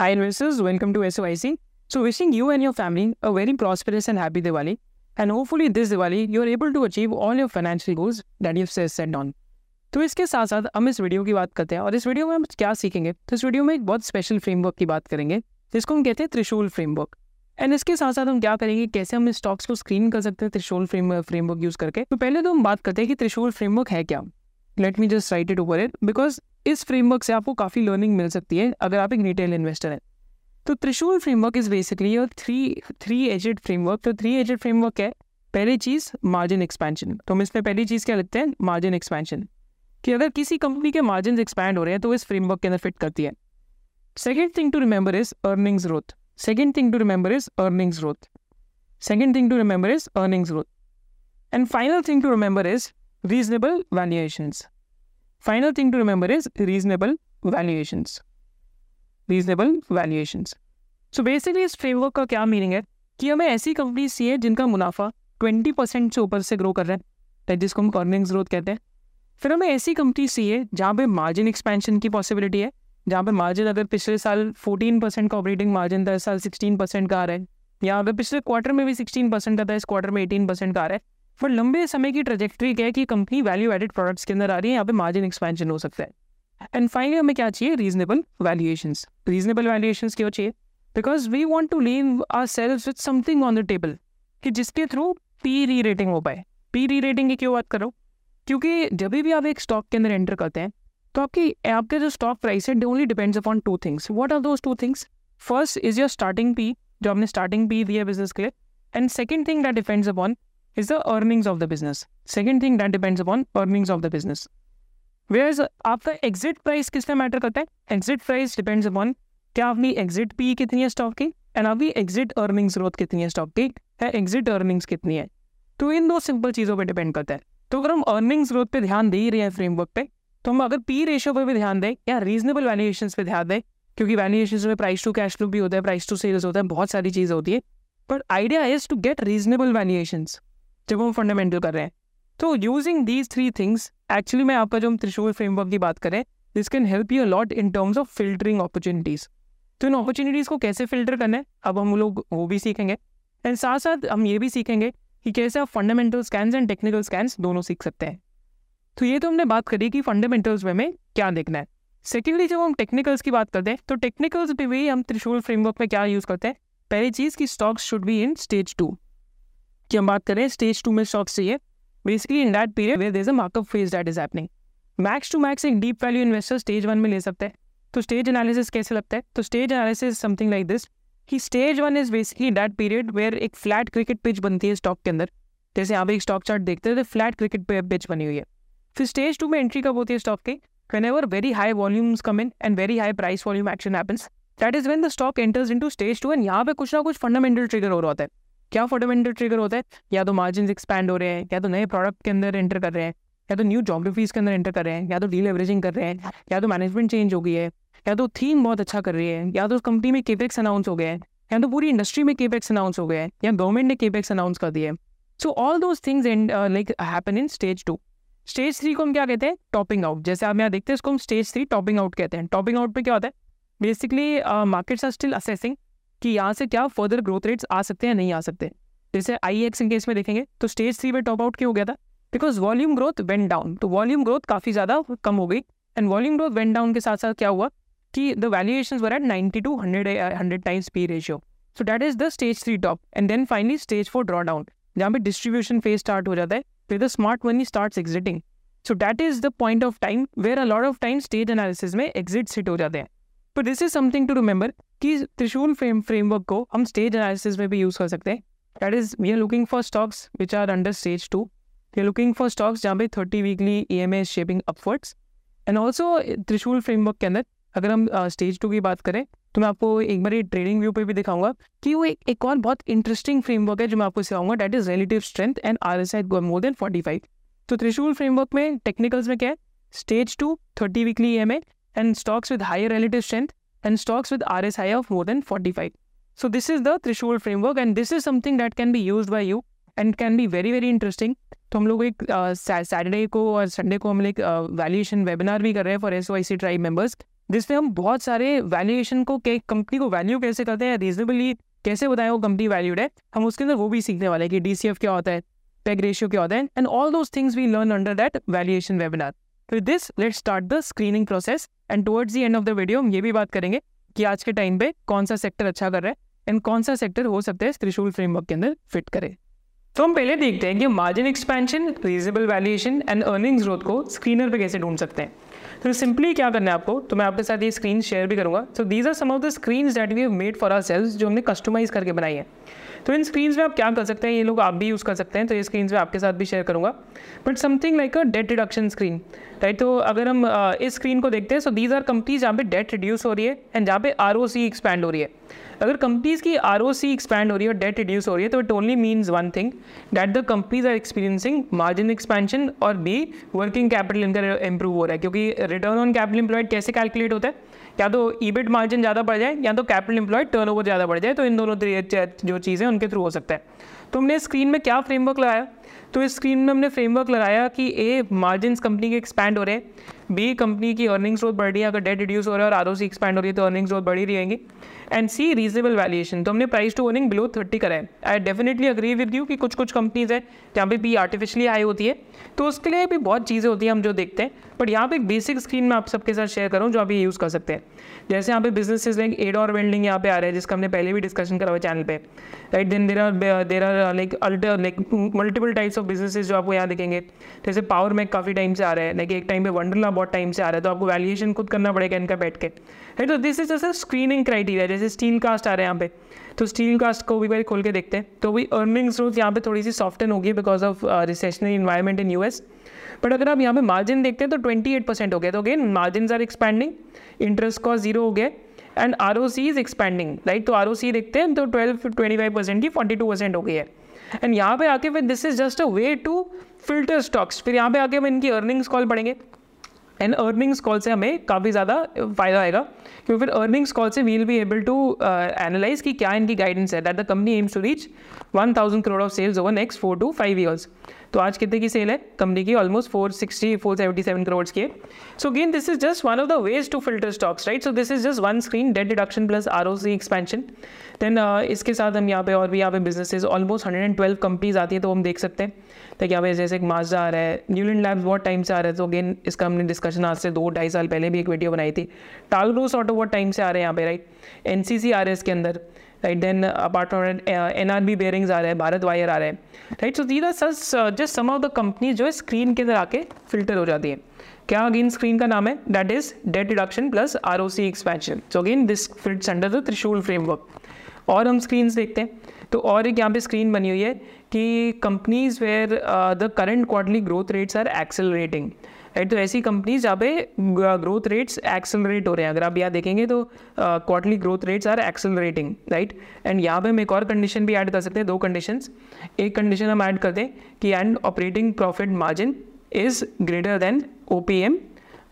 Hi investors, welcome to SOIC. So wishing you and your family a very prosperous and happy Diwali. And hopefully this Diwali you are able to achieve all your financial goals that you have set on. तो इसके साथ साथ हम इस video की बात करते हैं और इस वीडियो में हम क्या सीखेंगे, तो इस वीडियो में एक बहुत स्पेशल फ्रेमवर्क की बात करेंगे जिसको हम कहते हैं त्रिशूल फ्रेमवर्क। एंड इसके साथ साथ हम क्या करेंगे, कैसे हम स्टॉक्स को स्क्रीन कर सकते हैं त्रिशूल फ्रेमवर्क यूज़ करके। तो पहले तो हम बात करते हैं कि त्रिशूल फ्रेमवर्क है क्या। Let me just write it over it because इस फ्रेमवर्क से आपको काफ़ी लर्निंग मिल सकती है अगर आप एक रिटेल इन्वेस्टर हैं। तो Trishul framework is basically your three aged framework. तो थ्री एजेड फ्रेमवर्क है, पहली चीज़ मार्जिन एक्सपेंशन। तो हम इसमें पहली चीज़ क्या लिखते हैं, मार्जिन एक्सपेंशन, कि अगर किसी कंपनी के मार्जिन एक्सपैंड हो रहे हैं तो इस फ्रेमवर्क के अंदर फिट करती है। Second thing to remember is earnings growth. And final thing to remember is reasonable valuations. So basically इस फ्रेमवर्क का क्या मीनिंग है कि हमें ऐसी कंपनीज चाहिए जिनका मुनाफा 20% से ऊपर से ग्रो कर रहा है, जिसको हम अर्निंग्स ग्रोथ कहते हैं। फिर हमें ऐसी कंपनीज चाहिए जहाँ पे मार्जिन एक्सपेंशन की पॉसिबिलिटी है, जहाँ पे मार्जिन अगर पिछले साल 14% का ऑपरेटिंग मार्जिन था, इस साल 16% का आ रहा है, या अगर पिछले क्वार्टर में भी 16% का था, इस क्वार्टर में 18% का आ रहा है। फिर लंबे समय की ट्रेजेक्ट्री क्या है कि कंपनी वैल्यू एडेड प्रोडक्ट्स के अंदर आ रही है, यहाँ पे मार्जिन एक्सपेंशन हो सकता है। एंड फाइनली हमें क्या चाहिए, रीजनेबल वैल्यूएशंस। रीजनेबल वैल्यूएशंस क्यों चाहिए, because we want to leave ourselves with something on the table, कि जिसके थ्रू पी/ई रेटिंग हो पाए। पी/ई रेटिंग की क्यों बात कर रहा हूँ, क्योंकि जब भी आप एक स्टॉक के अंदर एंटर करते हैं तो आपके जो स्टॉक प्राइस है only depends upon two things. What are those two things? First is your starting P, जो आपने स्टार्टिंग पी दी है बिजनेस के लिए। And second thing that depends upon is the earnings of the business. Where's आपका exit price किस पे matter करता है? एग्जिट प्राइस डिपेंड्स अपॉन क्या आपकी एग्जिट पी कितनी है स्टॉक की, एंड आपकी एग्जिट अर्निंग्स ग्रोथ कितनी है स्टॉक की, एग्जिट अर्निंग्स कितनी है। तो इन दो सिंपल चीज़ों पर डिपेंड करता है। तो अगर हम अर्निंग्स ग्रोथ पे ध्यान दे ही रहे हैं फ्रेमवर्क पे, तो हम अगर पी रेशियो पे भी ध्यान दें या रीजनेबल वैल्यूएशंस पे ध्यान दें, क्योंकि वैल्यूएशंस में प्राइस टू कैश फ्लो भी होता है, प्राइस टू सेल्स होता है, बहुत सारी चीज़ होती है। But idea is to get reasonable valuations जब हम फंडामेंटल कर रहे हैं। तो using these three things actually मैं आपका जो हम त्रिशूल फ्रेमवर्क की बात करें, this can help you a lot in terms of filtering opportunities. तो इन अपॉर्चुनिटीज़ को कैसे फिल्टर करना है अब हम लोग वो भी सीखेंगे, एंड साथ साथ हम ये भी सीखेंगे कि कैसे आप fundamental scans and technical scans दोनों सीख सकते हैं। तो ये तो हमने बात करी कि फंडामेंटल्स में हमें क्या देखना है। सेकेंडली जब हम टेक्निकल्स की बात करते हैं तो टेक्निकल्स पे भी हम त्रिशूल फ्रेमवर्क में क्या यूज़ करते हैं, पहली चीज़ कि stocks should be in stage two, कि हम बात करें स्टेज टू में स्टॉक्स चाहिए basically in that period where there is a markup phase that is happening. Max to max एक deep value investor stage one में ले सकते हैं। तो स्टेज एनालिसिस कैसे लगता है, तो stage analysis something like this कि stage one is basically that period where एक फ्लैट क्रिकेट पिच बनती है स्टॉक के अंदर, जैसे आप एक स्टॉक चार्ट देखते हैं तो फ्लैट क्रिकेट पिच बनी हुई है। फिर स्टेज टू में एंट्री कब होती है स्टॉक की, whenever very high volumes come in and very high price volume action happens, that is when the stock enters into stage two. And यहाँ पे कुछ ना कुछ फंडामेंटल ट्रिगर हो रहा होता है। क्या फंडामेंटल ट्रिगर होता है, या तो मार्जिन एक्सपैंड हो रहे हैं, या तो नए प्रोडक्ट के अंदर एंटर कर रहे हैं, या तो न्यू जॉग्राफीज के अंदर एंटर कर रहे हैं, या तो डीलेवरेजिंग कर रहे हैं, या तो मैनेजमेंट चेंज हो गई है, या तो थीम बहुत अच्छा कर रही है, या तो कंपनी में केपेक्स अनाउंस हो गए हैं, या तो पूरी इंडस्ट्री में केपेक्स अनाउंस हो गए हैं, या गवर्नमेंट ने केपेक्स अनाउंस कर दिए। So all those things and like happen in stage two. Stage three को हम क्या कहते हैं, टॉपिंग आउट। जैसे आप यहाँ देखते हैं इसको हम स्टेज थ्री टॉपिंग आउट कहते हैं। टॉपिंग आउट पे क्या होता है, basically markets are still assessing कि यहाँ से क्या फर्दर ग्रोथ रेट्स आ सकते हैं नहीं आ सकते। जैसे IEX केस में देखेंगे तो स्टेज थ्री पे टॉप आउट क्यों हो गया था, because volume growth went down. तो वॉल्यूम ग्रोथ काफ़ी ज़्यादा कम हो गई, and volume growth went down के साथ साथ क्या हुआ कि the valuations were at 90 to 100 times P ratio. So that is the stage three top. And then finally stage four draw down, जहाँ पे डिस्ट्रीब्यूशन फेज स्टार्ट हो जाता है, फिर the smart money starts exiting. So that is the point of time where a lot of time stage analysis में exits hit हो जाते हैं। But this is something to remember कि त्रिशूल फ्रेमवर्क को हम स्टेज एनालिसिस में भी यूज़ कर सकते हैं। That is we are looking for stocks which are under stage two, we are looking for stocks जहाँ पे 30 weekly EMA is shaping upwards. And also Trishul framework के अंदर अगर हम स्टेज टू की बात करें तो मैं आपको एक बार ट्रेडिंग व्यू पे भी दिखाऊंगा कि वो एक और बहुत इंटरेस्टिंग फ्रेमवर्क है जो मैं आपको सिखाऊंगा, that is relative strength and RSI more than 45। तो त्रिशूल फ्रेमवर्क में टेक्निकल्स में क्या है, stage two 30 weekly EMA and stocks with higher relative strength and stocks with RSI of more than 45। So this is the Trishul framework and this is something that can be used by you and can be very very interesting. तो हम लोग एक Saturday को और Sunday को हम लोग एक वैल्यूएशन वेबिनार भी कर रहे हैं फॉर SOIC ट्राइब मेंबर्स, जिसमें हम बहुत सारे वैल्यूएशन को कंपनी को वैल्यू कैसे करते हैं, रीजनेबली कैसे बताएं वो कंपनी वैल्यूड है, हम उसके अंदर वो भी सीखने वाले हैं कि DCF क्या होता है, पेग रेशियो क्या होता है, and all those things we learn under that valuation webinar. With this let's start the screening process and towards the end of the video हम ये भी बात करेंगे कि आज के टाइम पे कौन सा सेक्टर अच्छा कर रहा है एंड कौन सा सेक्टर हो सकता है त्रिशूल फ्रेमवर्क के अंदर फिट करे. तो हम पहले देखते हैं कि margin expansion, reasonable valuation and earnings growth को स्क्रीनर पे कैसे ढूंढ सकते हैं. तो सिंपली क्या करना है आपको, तो मैं आपके साथ ये स्क्रीन शेयर भी करूँगा. So these are some of the screens that we have made for ourselves, जो हमने कस्टमाइज़ करके बनाई है. तो इन स्क्रीन्स में आप क्या कर सकते हैं, ये लोग आप भी यूज़ कर सकते हैं, तो ये स्क्रीन्स में आपके साथ भी शेयर करूँगा. But something like a debt reduction screen, right. तो अगर हम इस स्क्रीन को देखते हैं, सो दीज आर कंपनीज जहाँ पे डेट रिड्यूस हो रही है एंड जहाँ पे ROC एक्सपैंड हो रही है. अगर कंपनीज की ROC एक्सपैंड हो रही है और डेट रिड्यूस हो रही है, तो it only means one thing that the companies are experiencing margin expansion और बी वर्किंग कैपिटल इनका इंप्रूव हो रहा है. क्योंकि रिटर्न ऑन कैपिटल एम्प्लॉयड कैसे कैलकुलेट होता है, या तो EBIT मार्जिन ज़्यादा बढ़ जाए या तो कैपिटल एम्प्लॉयड टर्नओवर ज़्यादा बढ़ जाए, तो इन दोनों जो चीज़ें उनके थ्रू हो सकता है. तो हमने स्क्रीन में क्या फ्रेमवर्क लगाया, तो इस स्क्रीन में हमने फ्रेमवर्क लगाया कि ए मार्जिन्स कंपनी के एक्सपैंड हो रहे हैं, बी कंपनी की अर्निंग्स ग्रोथ बढ़ रही है, अगर डेट रिड्यूस हो रहा है और ROC एक्सपैंड हो रही है तो अर्निंग्स ग्रोथ बढ़ी रहेंगी, एंड सी रीजनेबल वैल्यूएशन. तो हमने प्राइस टू अर्निंग बिलो 30 कराया. I definitely agree with you कि कुछ कुछ कंपनीज है जहाँ पे पी आर्टिफिशियली हाई होती है, तो उसके लिए भी बहुत चीज़ें होती हैं हम जो देखते हैं. बट यहाँ पे एक बेसिक स्क्रीन में आप सबके साथ शेयर करूँ जो आप ये यूज़ कर सकते हैं. जैसे यहाँ पे बिजनेसेस लाइक एडोर वेल्डिंग यहाँ पे आ रहा है, जिसका हमने पहले भी डिस्कशन करा हुआ चैनल पे, right. Then there are like multiple types of businesses जो आपको यहाँ दिखेंगे. जैसे PowerMech काफ़ी टाइम से आ रहा है, लाइक एक टाइम पे वंडरला बहुत टाइम से आ रहा है, तो आपको वैल्यूएशन खुद करना पड़ेगा इनका बैठ के, राइट. तो दिस इज जैसे स्क्रीनिंग क्राइटेरिया. जैसे स्टील कास्ट आ रहे हैं यहाँ पे, तो स्टील कास्ट को भी बार खोल के देखते हैं, तो भी अर्निंग्स ग्रोथ यहाँ पे थोड़ी सी सॉफ्टन होगी because of recessionary environment in US. But अगर आप यहाँ पे मार्जिन देखते हैं तो 28% हो गया, तो again margin are expanding, interest cost zero हो गया, and ROC is expanding, right. तो ROC देखते हैं तो 12-25% की 42% हो गई है. एंड यहाँ पे आके फिर this is just a way to filter stocks. फिर यहाँ पे आके हम इनकी अर्निंग्स कॉल पढ़ेंगे, एंड अर्निंग्स कॉल से हमें काफ़ी ज़्यादा फायदा आएगा, क्योंकि फिर अर्निंग्स कॉल से we will be able to analyse कि क्या इनकी गाइडेंस है that the company aims to reach 1000 crore of sales over next 4 to 5 years. तो आज कितने की सेल है कंपनी की, ऑलमोस्ट 477 करोड़ की है. So again this is just one of the ways to filter stocks, right. So this is just one screen, debt reduction plus ROC expansion. Then इसके साथ हम यहाँ पे और भी यहाँ पे बिजनेसेस ऑलमोस्ट 112 कंपनीज आती है, तो हम देख सकते हैं. तो यहाँ पे जैसे एक माजदा आ रहा है, न्यूलैंड लैब्स बहुत टाइम से आ रहा है, तो अगेन इसका हमने डिस्कशन आज से 2-2.5 साल पहले भी एक वीडियो बनाई थी. टालग्रोस ऑटो बहुत टाइम से आ रहे हैं यहाँ पे, राइट. NCC आ रहे हैं इसके अंदर, right. Then apart from NRB bearings आ रहा है, भारत वायर आ रहा है, right. So these are just some of the company जो है स्क्रीन के अंदर आके फिल्टर हो जाती है. क्या अगेन स्क्रीन का नाम है that is debt reduction plus ROC expansion. So again this fits under the Trishul framework. और हम स्क्रीन्स देखते हैं, तो और एक यहाँ पे स्क्रीन बनी हुई है कि companies where the current quarterly growth rates are accelerating, right. तो ऐसी कंपनीज जहाँ पे ग्रोथ रेट्स एक्सेलरेट हो रहे हैं. अगर आप यहाँ देखेंगे तो quarterly growth rates are accelerating, right. And यहाँ पे हम एक और कंडीशन भी ऐड कर सकते हैं, 2 कंडीशंस. एक कंडीशन हम ऐड करते हैं कि and operating profit margin is greater than OPM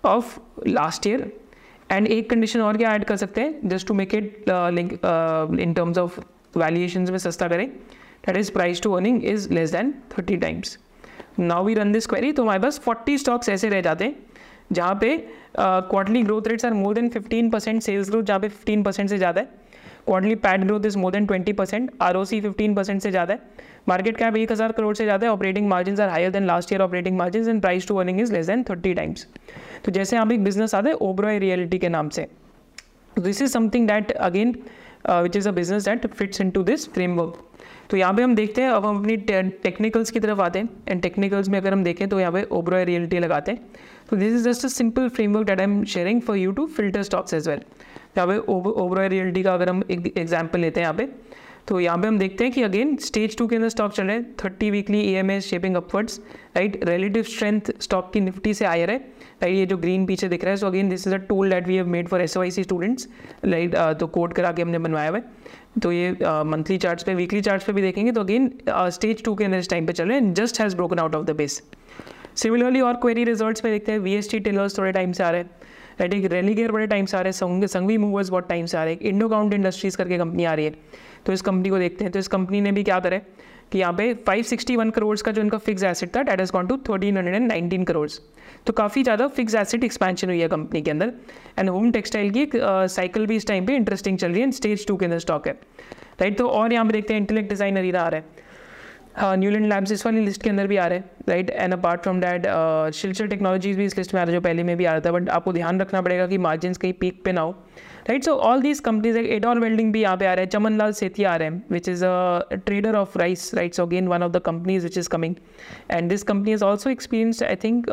of last year. And एक कंडीशन और क्या ऐड कर सकते हैं just to make it link in terms of valuations में सस्ता करें, that is price to earning is less than 30 times. Now we run this query, तो हमारे पास 40 स्टॉक्स ऐसे रह जाते हैं जहाँ पे quarterly growth rates are more than 15%, sales growth जहाँ पे 15% से ज़्यादा है, quarterly PAT growth is more than 20%, ROC 15% से ज़्यादा है, मार्केट कैप 1000 करोड़ से ज़्यादा है, operating margin are higher than last year operating margin, and price to earning is less than 30 times. तो जैसे यहाँ पे एक बिजनेस आता है ओबरॉय रियलिटी के नाम से, this is something that again which is a business that fits into this framework. तो यहाँ पे हम देखते हैं, अब हम अपनी टेक्निकल्स की तरफ आते हैं. एंड टेक्निकल्स में अगर हम देखें तो यहाँ पे ओबरॉय रियलिटी लगाते हैं. तो this is just a simple framework that I am sharing for you to filter stocks as well. यहाँ पे ओबरॉय रियलिटी का अगर हम एक एग्जाम्पल लेते हैं यहाँ पे, तो यहाँ पे हम देखते हैं कि अगेन स्टेज 2 के अंदर स्टॉक चल रहे हैं. 30 weekly EMA shaping upwards, right. Relative strength stock की निफ्टी से हायर है, राइट. ये जो ग्रीन पीछे दिख रहा है, so again this is a tool that we have made for SOIC students, right. तो कोड करा के हमने बनवाया हुआ है. तो ये मंथली चार्ट्स पे, वीकली चार्ट्स पे भी देखेंगे तो अगेन स्टेज 2 के अंदर इस टाइम पे चल रहे हैं, just has broken out of the base. Similarly और क्वेरी रिजल्ट पे देखते हैं, VST टेलर्स थोड़े टाइम से आ रहे हैं, लाइक रैली गेयर बड़े टाइम से आ रहे हैं, संघवी मूवर्स बहुत टाइम से आ रहे हैं, इंडो काउंट इंडस्ट्रीज़ करके कंपनी आ रही है, तो इस कंपनी को देखते हैं। तो इस कंपनी ने भी क्या करा है कि यहाँ पे 561 करोड़ का जो इनका फिक्स एसेट था debt is gone to 1319 crore, तो काफ़ी ज़्यादा फिक्स एसेट एक्सपेंशन हुई है कंपनी के अंदर। एंड होम टेक्सटाइल की एक साइकिल भी इस टाइम पे इंटरेस्टिंग चल रही है, स्टेज 2 के अंदर स्टॉक है, राइट। तो और यहाँ पे देखते हैं इंटेलेक्ट डिजाइन अरीना आ रहा है, न्यूलैंड लैब्स इस वाली लिस्ट के अंदर भी आ रहे हैं, right. And apart from that Shilchar technologies भी इस लिस्ट में आ रहा है, जो पहले में भी आ रहा था, बट आपको ध्यान रखना पड़ेगा कि मार्जिन कहीं पीक पे ना हो, right. So all these companies, Ador welding भी यहाँ पे आ रहा है, चमनलाल सेठी आ रहे हैं which is a trader of rice, right. So again one of the companies which is coming, and this company is also experienced I think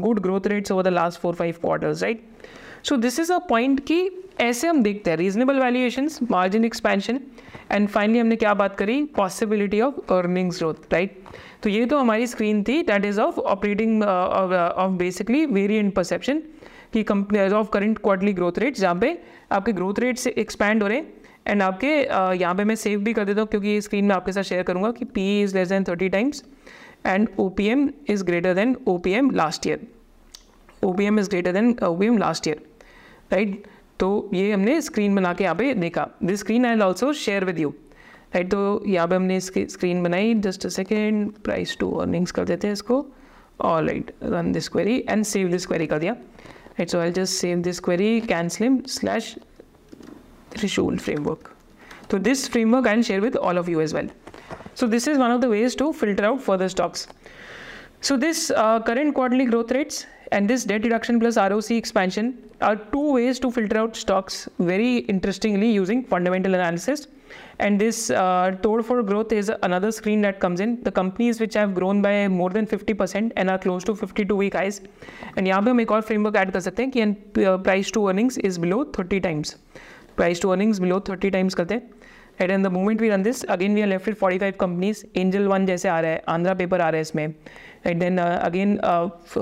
good growth rates over the last 4-5 quarters, right. So this is a point कि ऐसे हम देखते हैं reasonable valuations, margin expansion, and finally हमने क्या बात करी, possibility of earnings growth, right. तो ये तो हमारी स्क्रीन थी that is of operating of basically variant perception कि company of current quarterly growth rates, जहाँ पे आपके ग्रोथ रेट्स एक्सपैंड हो रहे हैं। एंड आपके यहाँ पे मैं सेव भी कर देता हूँ क्योंकि स्क्रीन में आपके साथ शेयर करूँगा कि PE is less than 30 times and OPM is greater than OPM last year, OPM is greater than OPM last year, right. तो ये हमने स्क्रीन बना के यहाँ पे देखा, this screen I also share with you, right. तो यहाँ पे हमने स्क्रीन बनाई, just a second, price to earnings कर देते हैं इसको, all right, run this query and save this query कर दिया, right. So I just save this query CANSLIM/Trishul framework. तो this framework I'll share with all of you as well. So this is one of the ways to filter out further stocks. So this current quarterly growth rates and this debt reduction plus ROC expansion are two ways to filter out stocks very interestingly using fundamental analysis. And this Tod for growth is another screen that comes in. The companies which have grown by more than 50% and are close to 52-week highs. And यहाँ पे हम एक और framework add कर सकते हैं कि price to earnings is below 30 times. Price to earnings below 30 times करते हैं. Right, and the moment we run this, again we are left with 45 companies. Angel One जैसे आ रहा है, Andhra Paper आ रहा है इसमें, and then again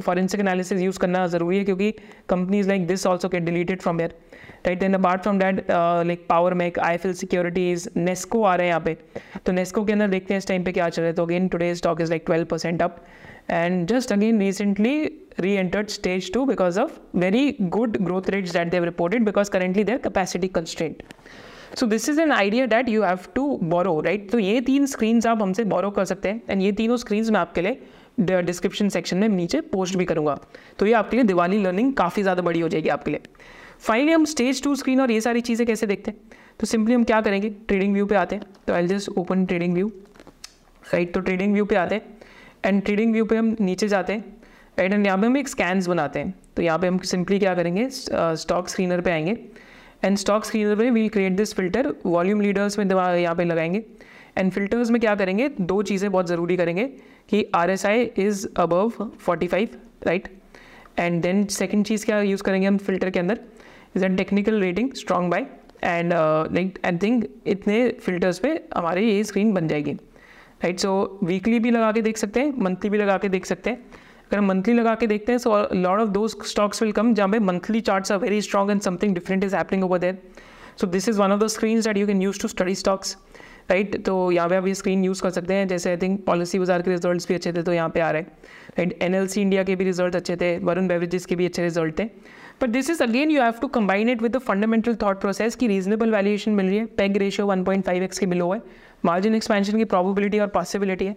forensic analysis use करना ज़रूरी है क्योंकि companies like this also get deleted from here. Right, then apart from that like PowerMech, IFL Securities, Nesco आ रहे हैं यहाँ पे, तो Nesco के अंदर देखते हैं इस टाइम पे क्या चल रहा है। तो again today's stock is like 12% up and just again recently re-entered stage 2 because of very good growth rates that they have reported because currently they are capacity constrained. So this is an idea that you have to borrow, right. तो ये तीन screens आप हमसे बोरो कर सकते हैं and ये तीनों स्क्रीन्स मैं आपके लिए डिस्क्रिप्शन सेक्शन में नीचे पोस्ट भी करूँगा, तो ये आपके लिए दिवाली लर्निंग काफ़ी ज़्यादा बड़ी हो जाएगी आपके लिए। फाइनली हम स्टेज 2 स्क्रीन और ये सारी चीज़ें कैसे देखते हैं, तो सिंपली हम क्या करेंगे, ट्रेडिंग व्यू पे आते हैं। तो I just open trading view, right. तो ट्रेडिंग व्यू पे आते हैं एंड ट्रेडिंग व्यू पे हम नीचे जाते हैं, राइट। एंड यहाँ पे हम एक स्कैन्स बनाते हैं, तो यहाँ पे हम सिंपली क्या करेंगे, स्टॉक स्क्रीनर पे आएंगे एंड स्टॉक स्क्रीनर पे we create this filter, volume leaders में यहाँ पे लगाएंगे एंड फिल्टर्स में क्या करेंगे, दो चीज़ें बहुत ज़रूरी करेंगे कि RSI is above 45, right. And then second चीज़ क्या यूज़ करेंगे हम फिल्टर के अंदर, is an technical rating strong buy and like I think इतने फिल्टर्स पे हमारी ये स्क्रीन बन जाएगी, राइट। सो वीकली भी लगा के देख सकते हैं, मंथली भी लगा के देख सकते हैं। अगर हम मंथली लगा के देखते हैं so lot of those stocks will come जहाँ पे monthly charts are very strong and something different is happening over there. So this is one of the screens that you can use to study stocks, right. तो यहाँ पे आप ये screen use कर सकते हैं, जैसे आई थिंक पॉलिसी बाजार के रिजल्ट्स भी अच्छे थे तो यहाँ पे आ रहे हैं, राइट। NLC इंडिया के भी रिजल्ट अच्छे थे, वरुण बेवरेजेस के भी अच्छे रिजल्ट थे। But this is again you have to combine it with the fundamental thought process कि रीजनेबल वैल्यूएशन मिल रही है, पेग रेशियो 1.5x के बिलो है, मार्जिन एक्सपेंशन की प्रॉबिलिटी और पॉसिबिलिटी है,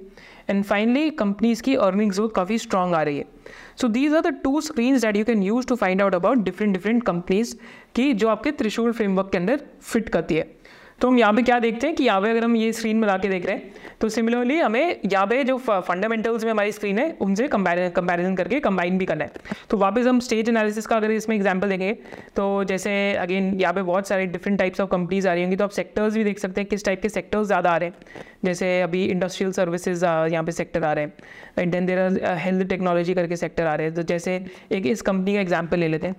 एंड फाइनली कंपनीज की अर्निंग्स ग्रोथ काफ़ी स्ट्रॉन्ग आ रही है। So these are the two screens that you can use to find out about different companies की जो आपके त्रिशूल फ्रेमवर्क के अंदर फिट करती है। तो हम यहाँ पे क्या देखते हैं कि यहाँ पे अगर हम ये स्क्रीन बना के देख रहे हैं तो सिमिलरली हमें यहाँ पे जो फंडामेंटल्स में हमारी स्क्रीन है उनसे कंपैरिजन करके कंबाइन भी करना है। तो वापस हम स्टेज एनालिसिस का अगर इसमें एग्जांपल देखेंगे तो जैसे अगेन यहाँ पे बहुत सारे डिफरेंट टाइप्स ऑफ कंपनीज आ रही होंगी, तो आप सेक्टर्स भी देख सकते हैं किस टाइप के सेक्टर्स ज़्यादा आ रहे हैं। जैसे अभी इंडस्ट्रियल सर्विसेज यहाँ पे सेक्टर आ रहे हैं, and then there are health technology करके सेक्टर आ रहे हैं। तो जैसे एक इस कंपनी का एग्जाम्पल ले लेते हैं,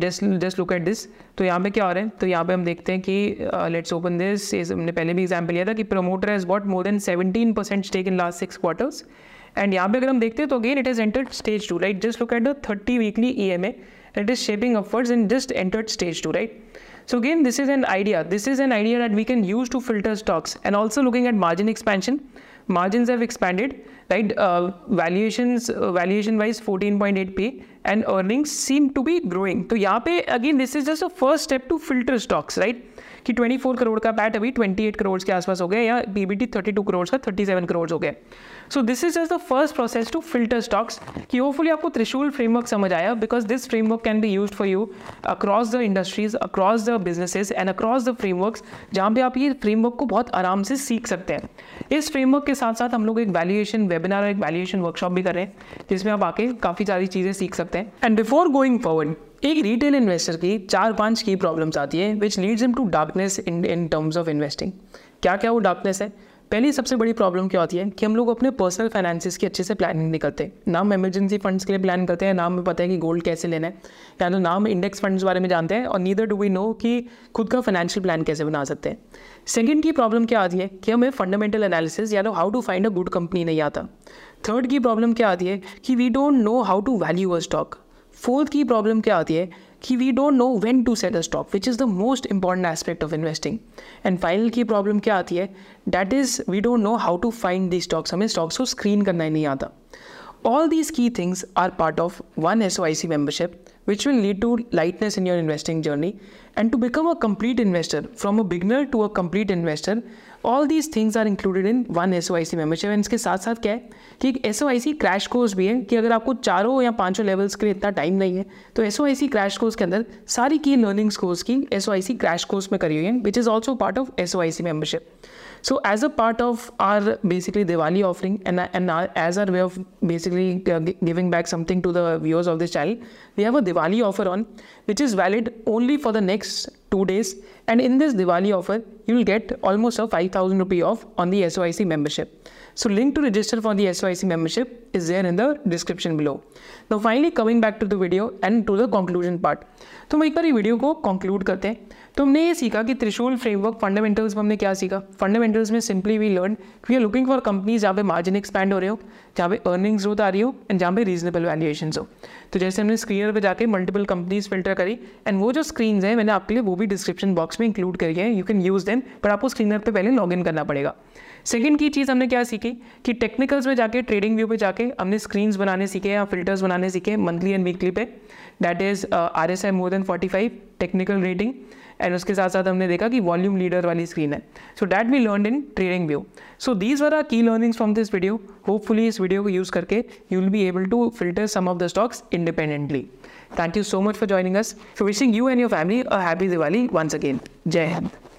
जस्ट लुक एट दिस। तो यहाँ पे क्या हो रहा है, तो यहाँ पे हम देखते हैं कि लेट्स ओपन दिस, हमने पहले भी एग्जाम्पल लिया था कि promoter has bought more than 17% stake in last 6 quarters. And यहाँ पे अगर हम देखते हैं तो again it is entered stage 2, right. Just look at the 30 weekly EMA it is shaping upwards and just entered stage 2, right. So again this is an idea, this is an idea that we can use to filter stocks and also looking at margin expansion. Margins have expanded, right? Valuation wise 14.8p and earnings seem to be growing. तो यहाँ पे again this is just a first step to filter stocks, right? कि 24 करोड़ का PAT अभी 28 करोड़ के आसपास हो गया या पीबीटी 32 करोड़ का 37 करोड़ हो गया. So this is just the first process to filter stocks. कि होपफुली आपको त्रिशूल फ्रेमवर्क समझ आया, because this framework can be used for you across the industries, across the businesses and across the frameworks, जहाँ पे आप ये फ्रेमवर्क को बहुत आराम से सीख सकते हैं. इस फ्रेमवर्क के साथ साथ हम लोग एक वैल्यूएशन वेबिनार और एक वैल्यूएशन वर्कशॉप भी कर रहे हैं, जिसमें आप आके काफ़ी सारी चीज़ें सीख सकते हैं. एंड बिफोर गोइंग फॉरवर्ड, एक रिटेल इन्वेस्टर की 4-5 की प्रॉब्लम्स आती है which leads him to darkness in terms of investing. क्या क्या वो डार्कनेस है? पहली सबसे बड़ी प्रॉब्लम क्या होती है कि हम लोग अपने पर्सनल फाइनेंसेस की अच्छे से प्लानिंग नहीं करते. ना हम इमरजेंसी फंड्स के लिए प्लान करते हैं, ना हमें पता है कि गोल्ड कैसे लेना है, या ना हम इंडेक्स फंड्स बारे में जानते हैं, और नीदर डू वी नो कि खुद का फाइनेंशियल प्लान कैसे बना सकते हैं. सेकेंड की प्रॉब्लम क्या आती है कि हमें फंडामेंटल एनालिसिस या how to find a good company नहीं आता. थर्ड की प्रॉब्लम क्या आती है कि we don't know how to value a stock. Fourth की प्रॉब्लम क्या आती है कि we don't know when to sell a stock which is the most important aspect of investing. And final की प्रॉब्लम क्या आती है, that is we don't know how to find the stocks. हमें स्टॉक्स को स्क्रीन करना ही नहीं आता. ऑल दीज की things are part of one SOIC membership which will lead to lightness in your investing journey. And to become a complete investor, from a beginner to a complete investor, all these things are included in one SOIC membership. And इसके साथ साथ क्या है कि एक SOIC crash course भी है, कि अगर आपको 4 या 5 लेवल्स के लिए इतना टाइम नहीं है, तो SOIC क्रैश कोर्स के अंदर सारी की लर्निंग्स कोर्स की SOIC क्रैश कोर्स में करी हुई है, which is also part of SOIC membership. So as a part of our basically Diwali offering and our, as our way of basically giving back something to the viewers of this channel, we have a Diwali offer on, which is valid only for the next 2 days. And in this Diwali offer, you will get almost a 5,000 rupee off on the SOIC membership. So link to register for the SOIC membership is there in the description below. Now finally coming back to the video and to the conclusion part. तो हम एक बार ये video को conclude करते हैं. तो हमने ये सीखा कि त्रिशूल फ्रेमवर्क फंडामेंटल्स में हमने क्या सीखा. फंडामेंटल्स में simply we learn we are looking for companies जहाँ पे मार्जिन एक्सपैंड हो रहे हो, जहाँ पे अर्निंग्स ग्रोथ आ रही हो, एंड जहाँ पे रीजनेबल वैल्यूएशंस हो. तो जैसे हमने स्क्रीनर पे जाके मल्टीपल कंपनीज फिल्टर करी, एंड वो जो स्क्रीन्स हैं मैंने आपके लिए वो भी डिस्क्रिप्शन बॉक्स में इंक्लूड करी है. यू कैन यूज देम, पर आपको स्क्रीनर पर पहले लॉग इन करना पड़ेगा. सेकेंड की चीज़ हमने क्या सीखी कि टेक्निकल्स में जाके ट्रेडिंग व्यू पे जाके हमने स्क्रीन्स बनाने सीखे या फिल्टर्स बनाने सीखे मंथली एंड वीकली पे. That is RSI more than 45 technical rating. And उसके साथ साथ हमने देखा कि वॉल्यूम लीडर वाली स्क्रीन है. So that we learn in trading view. So these were are key learnings from this video. Hopefully इस वीडियो को यूज़ करके you will be able to filter some of the stocks independently. Thank you so much for joining us. So wishing you and your family a happy Diwali once again. जय हिंद.